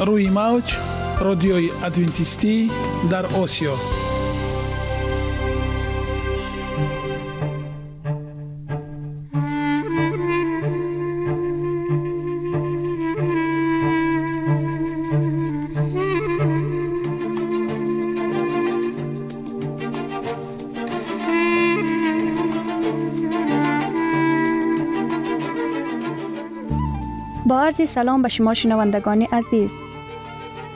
روی موج رادیوی ادوینتیستی در آسیا. با عرض سلام به شما شنوندگان عزیز،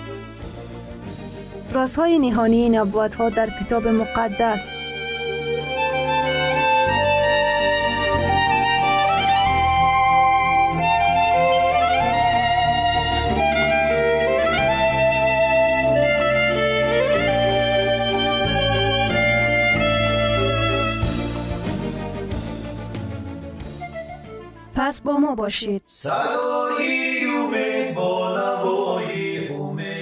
رازهای نهانی نبوت‌ها در کتاب مقدس. پس با ما باشید. صدای امید با نوای امید.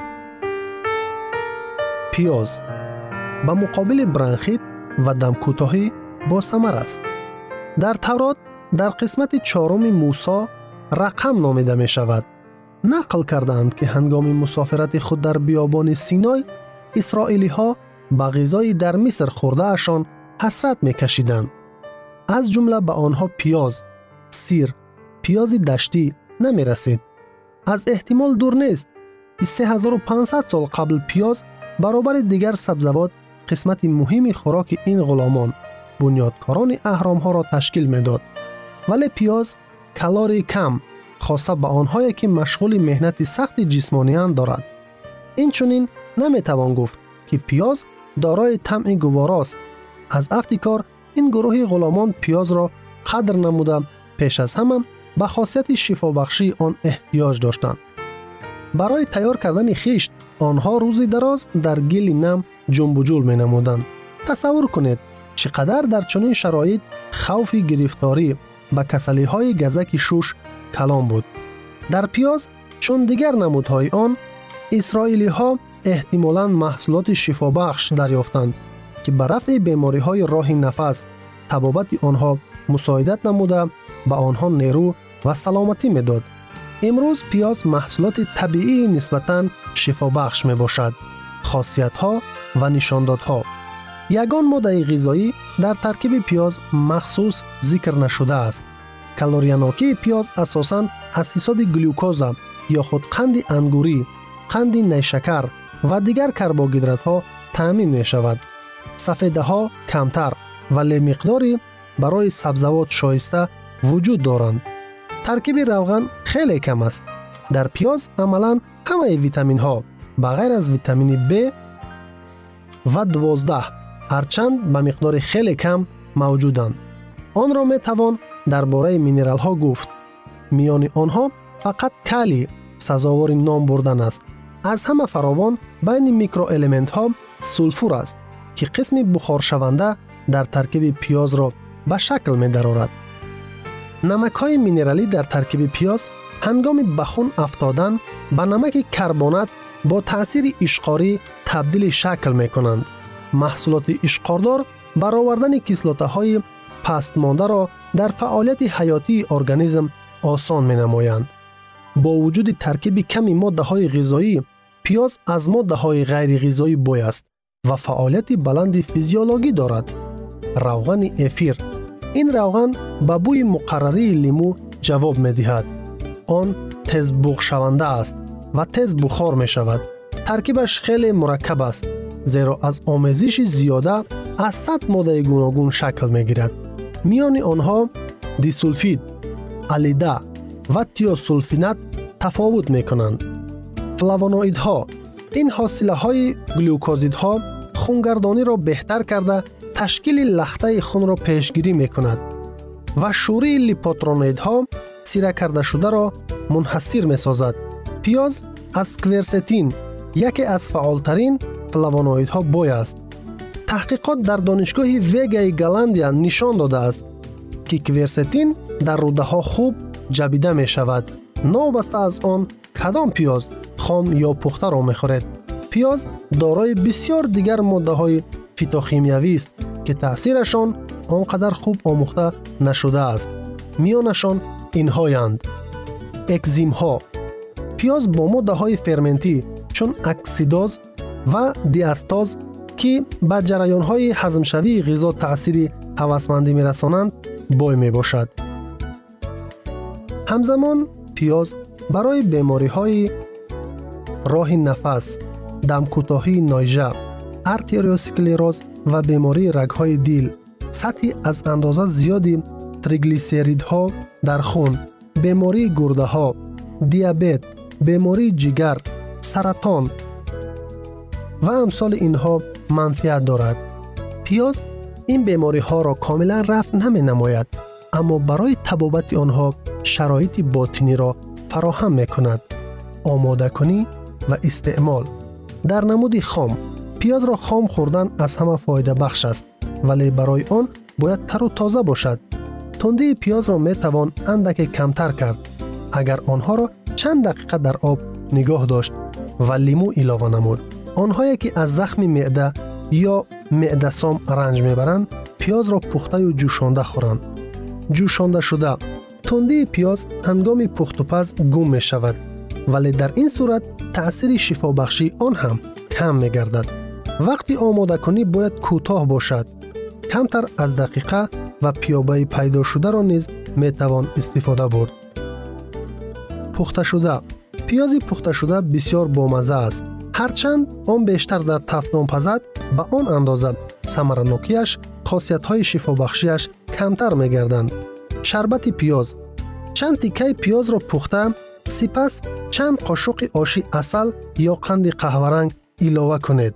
پیاز به مقابل برانخیت و دمکوتاهی با ثمر است. در تورات در قسمت 4 موسی رقم نامیده می شود. نقل کردند که هنگام مسافرت خود در بیابان سینای، اسرائیلی ها به غذای در مصر خورده اشان حسرت می کشیدند. از جمله به آنها پیاز، سیر، پیاز دشتی نمی رسید. از احتمال دور نیست 3500 سال قبل پیاز برابر دیگر سبزوات قسمت مهمی خوراک این غلامان بنیادکاران اهرام ها را تشکیل میداد، ولی پیاز کالری کم خاصه به آنهایی که مشغول مهنت سخت جسمانی اند دارد. این چنین نمیتوان گفت که پیاز دارای طعم گواراست. از افتی کار این گروه غلامان پیاز را قدر نموده پیش از هم به خاصیت شفابخشی آن احتیاج داشتند. برای تیار کردن خیشت آنها روزی دراز در گل نم جنب و جول می نمودند. تصور کنید چقدر در چنین شرایط خوف گرفتاری به کسلی های گزک شوش کلام بود. در پیاز چون دیگر نمودهای آن، اسرائیلی ها احتمالاً محصولات شفابخش دریافتند که به رفع بیماری های راه نفس طبابت آنها مساعدت نموده به آنها نیرو و سلامتی می داد. امروز پیاز محصولات طبیعی نسبتاً شفابخش می باشد. خاصیت ها و نشانداد ها یگان ماده غذایی در ترکیب پیاز مخصوص ذکر نشده است. کالری‌ناکی پیاز اساساً از حساب گلوکوز یا خود قند انگوری، قند نیشکر و دیگر کربوهیدرات‌ها تأمین می‌شود. سفیده‌ها کمتر ولی مقداری برای سبزیجات شایسته وجود دارند. ترکیب روغن خیلی کم است. در پیاز عملاً همه ویتامین‌ها به غیر از ویتامین B و 12 هرچند به مقدار خیلی کم موجودند. آن را می‌توان درباره مینرال‌ها گفت. میان آنها فقط کلی سزاوار نام بردن است. از همه فراوان بین میکروالمنت‌ها سولفور است که قسم بخار شونده در ترکیب پیاز را به شکل می‌دارد. نمک‌های مینرالی در ترکیب پیاز هنگام به خون افتادن به نمک کربنات با تاثیر اشقاری تبدیل شکل می‌کنند. محصولات اشقاردار برآوردن کیسلات‌های پست مانده را در فعالیت حیاتی ارگانیسم آسان می‌نمایند. با وجود ترکیب کمی ماده‌های غذایی، پیاز از ماده‌های غیر غذایی بوی است و فعالیت بلند فیزیولوژی دارد. روغن افیر، این روغن به بوی مقرری لیمو جواب می‌دهد. آن تیز بخار شونده است و تیز بخار می‌شود. ترکیبش خیلی مرکب است، زیرا از آمیزش زیاده از 100 ماده گوناگون شکل می‌گیرد. میان آنها دیسولفید، الیده و تیوسولفینات تفاوت می‌کنند. فلاوانوئیدها، این حاصله‌های گلوکوزیدها خونگردانی را بهتر کرده تشکیل لخته خون را پیشگیری می‌کند و شوره لیپوترونیدها سیره کرده شده را منحصر می‌سازد. پیاز از کورستین، یکی از فعالترین فلاوانوئیدها بوی است. تحقیقات در دانشگاه ویگای گلندیا نشان داده است که کورستین در روده ها خوب جبیده می شود. نابسته از آن کدام پیاز خام یا پخته را می خورد. پیاز دارای بسیار دیگر ماده های فیتوشیمیایی است که تأثیرشان آنقدر خوب آموخته نشده است. میانشان اینهایند: اکزیم ها، پیاز با ماده های فرمنتی چون اکسیداز و دیاستاز که به جریان های هضمشوی غذا تأثیر هوسمندی می رسانند بوی می باشد. همزمان پیاز برای بیماری های راه نفس، دمکوتاهی نایجه، آرتریوسکلروز و بیماری رگ های دل، سطحی از اندازه زیادی تریگلیسیریدها در خون، بیماری گرده ها، دیابت، بیماری جگر، سرطان و امثال اینها منفعت دارد. پیاز این بیماری ها را کاملا رفع نمی نماید، اما برای تبابت آنها شرایط باطنی را فراهم می کند. آماده کنی و استعمال در نمود خام. پیاز را خام خوردن از همه فایده بخش است، ولی برای آن باید تر و تازه باشد. تندی پیاز را می توان اندک کمتر کرد اگر آنها را چند دقیقه در آب نگاه داشت و لیمو اضافه نمود. آنهایی که از زخم معده یا معده سام رنج میبرند، پیاز را پخته و جوشانده خورند. جوشانده شده تنده پیاز هنگام پخت و پز گم می شود، ولی در این صورت تأثیر شفابخشی آن هم کم می گردد. وقتی آماده کنی باید کوتاه باشد، کمتر از دقیقه، و پیابه پیدا شده را نیز می توان استفاده برد. پخته شده، پیاز پخته شده بسیار بامزه است. هرچند آن بیشتر در تفنان پزد، به آن اندازه ثمره‌ناکی‌اش، خاصیت‌های شفابخشی‌اش کمتر می‌گردند. شربت پیاز، چند تیکه پیاز را پخته، سپس چند قاشق آشی عسل یا قند قهوه‌رنگ اضافه کنید.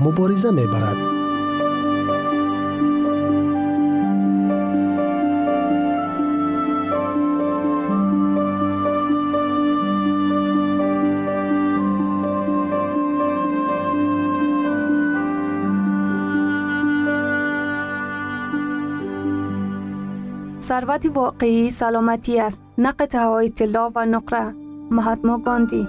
مبارزه می برد. ثروت واقعی سلامتی است، نه قطعه‌های طلا و نقره. مهاتما گاندی.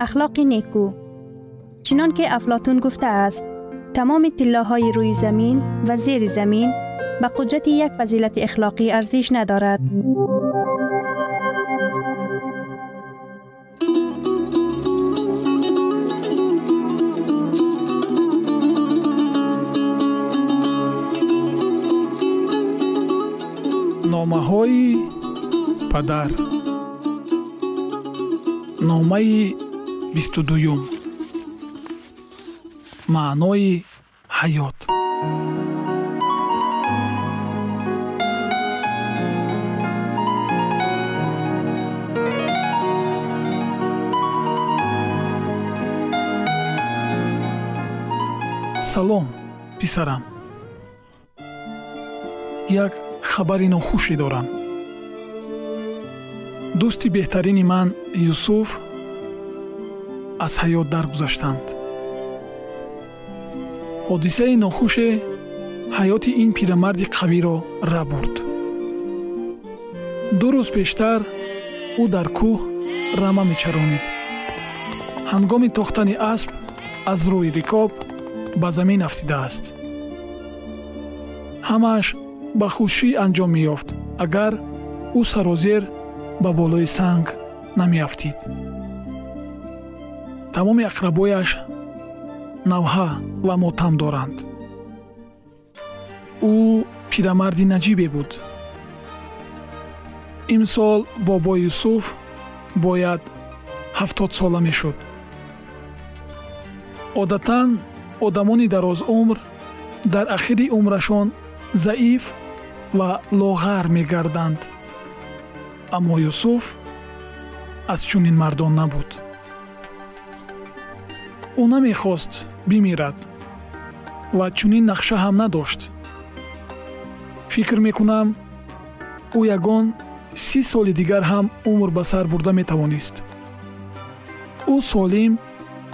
اخلاق نیکو. چنان که افلاطون گفته است، تمام طلاهای روی زمین و زیر زمین به قدرت یک فضیلت اخلاقی ارزش ندارد. نامه‌های پدر. نامه 22، معنای حیات. سلام پسرم، یک خبری ناخوشی دارم. دوستی بهترینی من یوسف از حیات درگذشتند. حادثه ناخوش حیات این پیرمرد قوی را برد. 2 روز پیشتر او در کوه رمه می‌چرانید. هنگام تاختن اسب از روی رکاب به زمین افتیده است. همش به خوشی انجام می‌یافت اگر او سرازیر به بالای سنگ نمی‌افتید. تمام اقربایش نوحه و ماتم دارند. او پیرمردی نجیبی بود. امسال بابا یوسف باید 70 ساله میشد. عادتاً آدمانی دراز عمر در آخر عمرشان ضعیف و لاغر میگردند، اما یوسف از چنین مردان نبود. او نمیخواست بمیرد و چنین نقشه هم نداشت. فکر میکنم او یگان 30 سال دیگر هم عمر به سر برده میتوانست. او سالم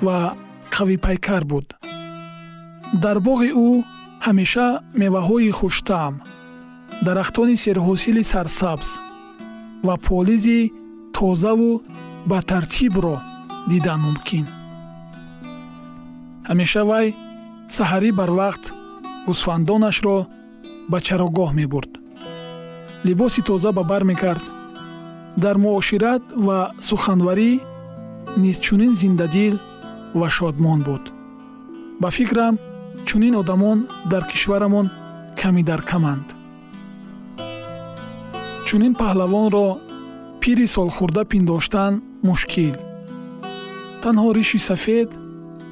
و قوی پیکر بود. در باغ او همیشه میوه‌های خوش‌طعم، درختان سرحاصل سرسبز و پالیزی تازه و به ترتیب را دیدن ممکن. همیشه وی سحری بر وقت گوسفندانش را به چراگاه می برد. لباسی تازه به بر می کرد. در معاشرت و سخنوری نیز چنین زنده‌دل و شادمان بود. به فکرم چنین آدمان در کشورمان کمی در کمند. چنین پهلوان را پیری سال خورده پنداشتن مشکل. تنها ریشی سفید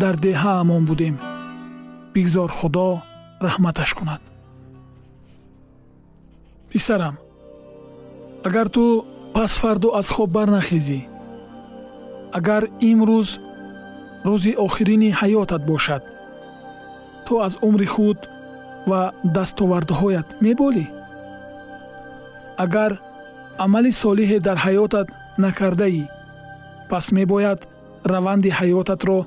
در دهه امان بودیم. بگذار خدا رحمتش کند. پسرم، اگر تو پس فردا از خواب برنخیزی، اگر امروز روز آخرین حیاتت باشد، تو از عمر خود و دستاوردهایت میبالی. اگر عمل صالح در حیاتت نکرده ای، پس میباید روند حیاتت را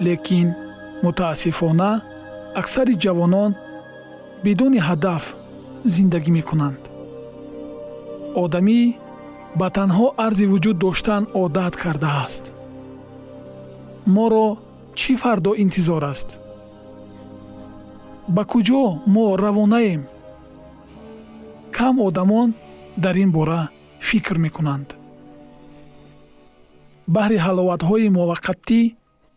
لیکن متاسفانه اکثر جوانان بدون هدف زندگی میکنند. آدمی به تنها ارزش وجود داشتن عادت کرده است. ما را چی فردا انتظار است؟ به کجا ما روانه ایم؟ کم آدمان در این باره فکر میکنند. بهر حلاوت های موقتی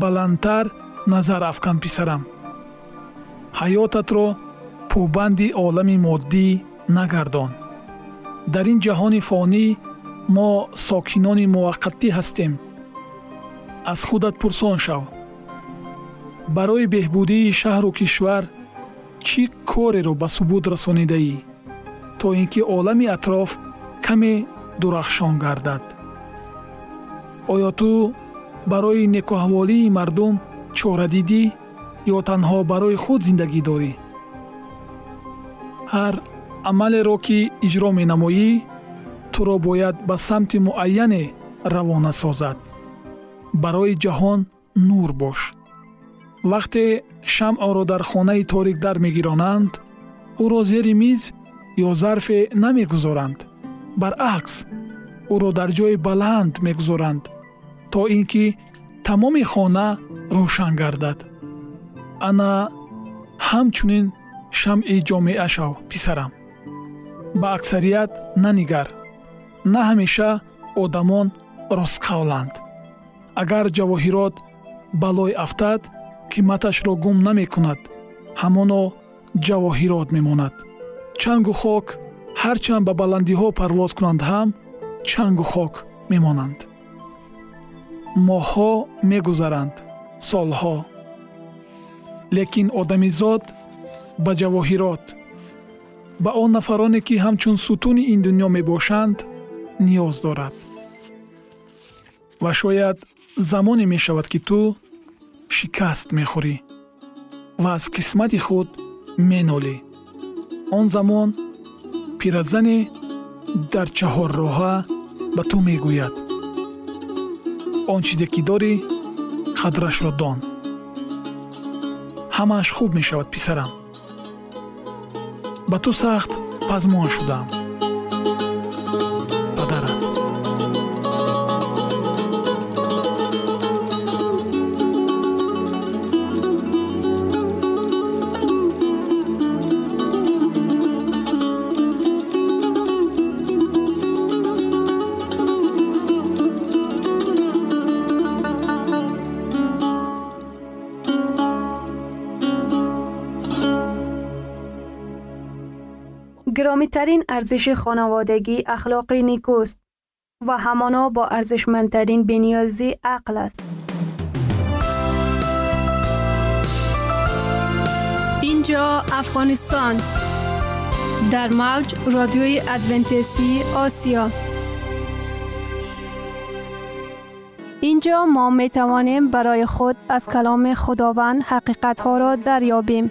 بلندتر نظر افکن پسرم. حیاتت را پوبند عالم مادی نگردان. در این جهان فانی ما ساکنان موقتی هستیم. از خودت پرسان شو. برای بهبودی شهر و کشور چی کاری را به ثبوت رسانیده ای تا اینکه عالم اطراف کمی درخشان گردد؟ آیا تو برای نکوهوالی مردم چاره دیدی یا تنها برای خود زندگی داری؟ هر عمل را که اجرا می نمایی تو را باید به سمت معین روانه سازد. برای جهان نور باش. وقتی شمع را در خانه تاریک در می گیرانند، او را زیر میز یا ظرف نمی گذارند. برعکس، او را در جای بلند می گذارند تا اینکه تمام خانه روشن گردد. انا همچنین شمع جامعه شو پسرم. با اکثریت ننگر. نه همیشه آدمان راست قولند. اگر جواهرات بالای افتاد قیمتش را گم نمی کند، همانا جواهرات می ماند. چنگ و خاک هرچند به بلندی ها پرواز کنند هم چنگ و خاک می مانند. ماه ها می گذرند، سال ها، لیکن آدمی زاد به جواهرات، به آن نفرانی که همچون ستون این دنیا می باشند نیاز دارد. و شاید زمانی می شود که تو شکست می خوری و از قسمت خود می نالی. آن زمان پیرزن در چهار راه به تو می گوید آن چیزی که داری قدرش را دان. همش خوب می شود پسرم. با تو سخت پزمان شدم. پدرت. گرامی‌ترین ارزش خانوادگی اخلاق نیکوست و همانا با ارزشمندترین بنیازی عقل است. اینجا افغانستان در موج رادیوی ادونتیستی آسیا. اینجا ما می توانیم برای خود از کلام خداوند حقیقت‌ها را دریابیم.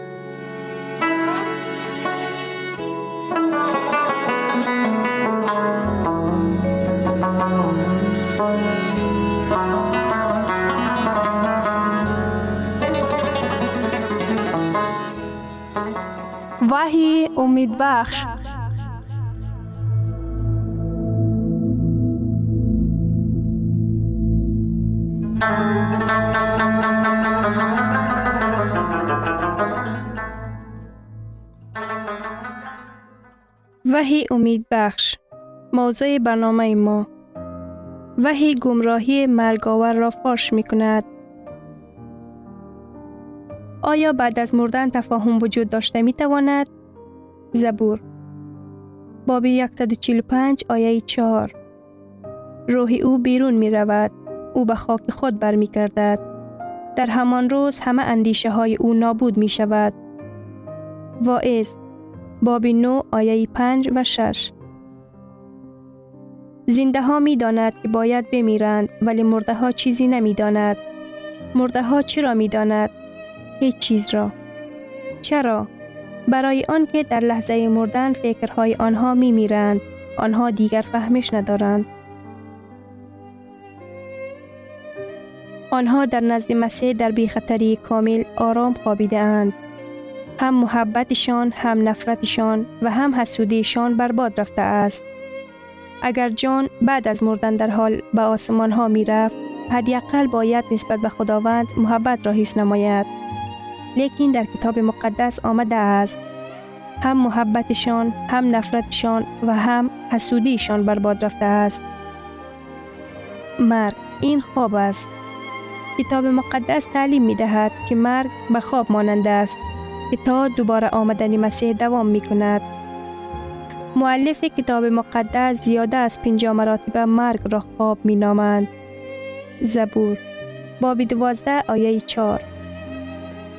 وحی امید بخش. وحی امید بخش موضوع برنامه ما وحی گمراهی مرگاور را فاش می کند. آیا بعد از مردن تفاهم وجود داشته می تواند؟ زبور باب 145 آیه 4 روح او بیرون می رود. او به خاک خود برمی گردد. در همان روز همه اندیشه های او نابود می شود. واعظ باب 9 آیه 5 و 6 زنده ها می داند که باید بمیرند ولی مرده ها چیزی نمی داند. مرده ها چی را می داند؟ هیچ چیز را. چرا؟ برای آنکه در لحظه مردن فکرهای آنها می میرند. آنها دیگر فهمش ندارند. آنها در نزد مسیح در بیخطری کامل آرام خوابیده اند. هم محبتشان، هم نفرتشان و هم حسودیشان برباد رفته است. اگر جان بعد از مردن در حال به آسمان ها می رفت، حداقل باید نسبت به خداوند محبت را حس نماید. لیکن در کتاب مقدس آمده است. هم محبتشان، هم نفرتشان و هم حسودیشان برباد رفته است. مرگ این خواب است. کتاب مقدس تعلیم می دهد که مرگ به خواب مانند است که تا دوباره آمدن مسیح دوام می کند. مؤلف کتاب مقدس زیاده از 5 مراتب مرگ را خواب می نامند. زبور باب 12 آیه 4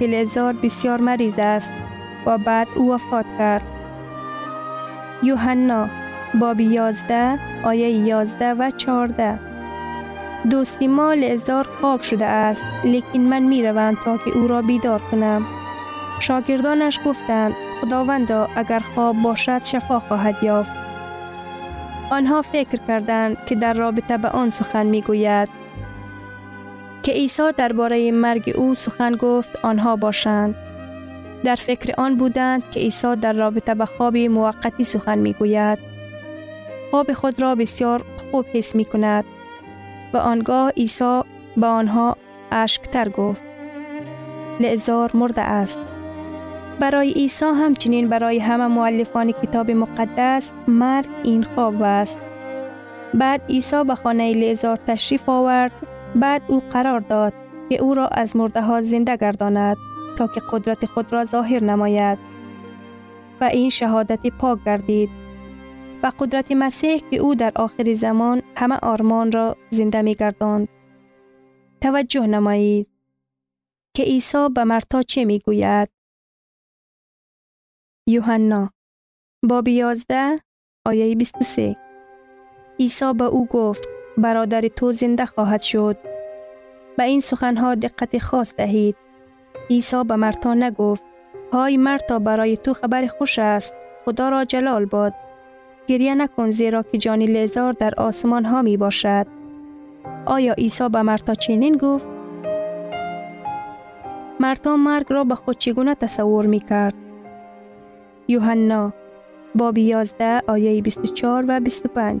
که لعازر بسیار مریض است و بعد او وفات کرد. یوحنا باب 11 آیه 11 و 14 دوستی ما لعازر خواب شده است لیکن من می روم تا که او را بیدار کنم. شاگردانش گفتند خداوندا اگر خواب باشد شفا خواهد یافت. آنها فکر کردند که در رابطه به آن سخن می گوید که عیسی درباره مرگ او سخن گفت. آنها باشند در فکر آن بودند که عیسی در رابطه به خواب موقتی سخن می گوید. خواب خود را بسیار خوب حس می کند. و آنگاه عیسی به آنها اشکتر گفت لعازر مرده است. برای عیسی همچنین برای همه مؤلفان کتاب مقدس مرگ این خواب است. بعد عیسی به خانه لعازر تشریف آورد. بعد او قرار داد که او را از مرده ها زنده گرداند تا که قدرت خود را ظاهر نماید و این شهادت پاک گردید و قدرت مسیح که او در آخر زمان همه آرمان را زنده می گرداند. توجه نمایید که عیسی به مرتا چه می گوید؟ یوحنا باب 11 آیه 23 عیسی به او گفت برادر تو زنده خواهد شد. به این سخنها دقت خاص دهید. عیسی به مرتا نگفت های مرتا برای تو خبر خوش است خدا را جلال باد. گریه نکن زیرا که جان لعازر در آسمان ها می باشد. آیا عیسی به مرتا چنین گفت؟ مرتا مرگ را به خود چگونه تصور می کرد؟ یوحنا باب 11 آیه 24 و 25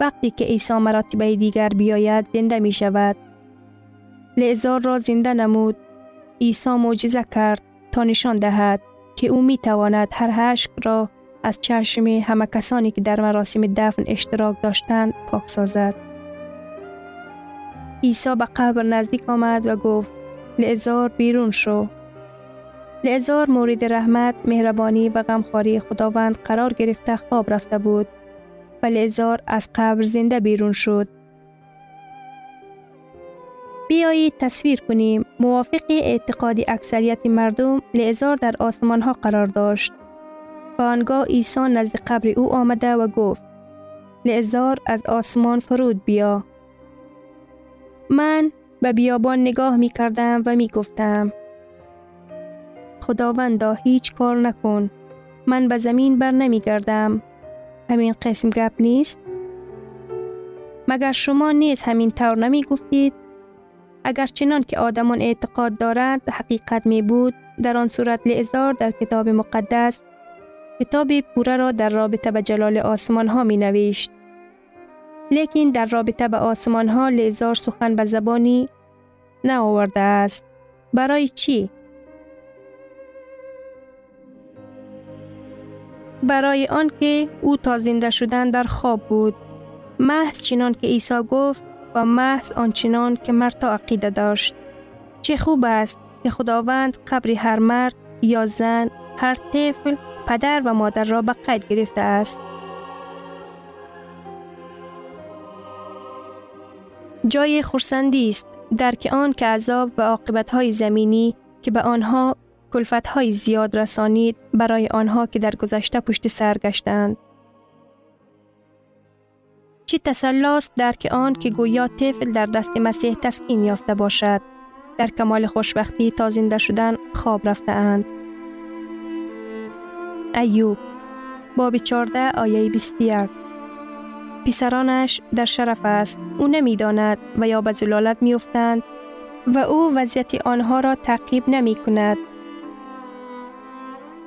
وقتی که عیسی مراتب دیگر بیاید زنده می شود. لعازر را زنده نمود. عیسی معجزه کرد تا نشان دهد که او می تواند هر اشک را از چشم همه کسانی که در مراسم دفن اشتراک داشتند پاک سازد. عیسی به قبر نزدیک آمد و گفت لعازر بیرون شو. لعزار مورد رحمت، مهربانی و غمخواری خداوند قرار گرفته خواب رفته بود و لعزار از قبر زنده بیرون شد. بیایید تصویر کنیم. موافق اعتقاد اکثریت مردم، لعزار در آسمانها قرار داشت. و آنگاه عیسی نزد قبر او آمده و گفت: لعزار از آسمان فرود بیا. من به بیابان نگاه می کردم و می گفتم: خداوندا هیچ کار نکن، من به زمین بر نمی گردم. همین قسم گپ نیست؟ مگر شما نیز همین طور نمی گفتید؟ اگر چنان که آدمان اعتقاد دارد حقیقت می بود، در آن صورت لعزار در کتاب مقدس کتاب پوره را در رابطه به جلال آسمان ها می نوشت. لیکن در رابطه به آسمان ها لعزار سخن به زبانی نآورده است. برای چی؟ برای آنکه او تا زنده شدن در خواب بود. محض چنان که عیسی گفت و محض آنچنان که مرد تا عقیده داشت. چه خوب است که خداوند قبر هر مرد یا زن، هر طفل، پدر و مادر را به قید گرفته است. جای خرسندی است در که آن که عذاب و عاقبت‌های زمینی که به آنها کلفت‌های زیاد رسانید برای آنها که در گذشته پشت سر گشتند. چه تسلی است در که آن که گویا طفل در دست مسیح تسکین یافته باشد، در کمال خوشبختی تا زنده شدن خواب رفته اند. ایوب باب 14 آیه 21. پسرانش در شرف است، او نمی‌داند و یا به زلالت می‌افتند و او وضعیت آنها را تعقیب نمی‌کند.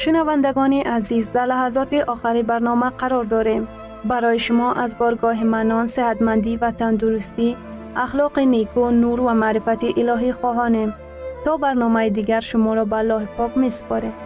شنوندگان عزیز، در لحظات آخری برنامه قرار داریم. برای شما از بارگاه منان، صحتمندی و تندرستی، اخلاق نیکو، نور و معرفت الهی خواهانیم. تا برنامه دیگر شما را به الله پاک می‌سپاریم.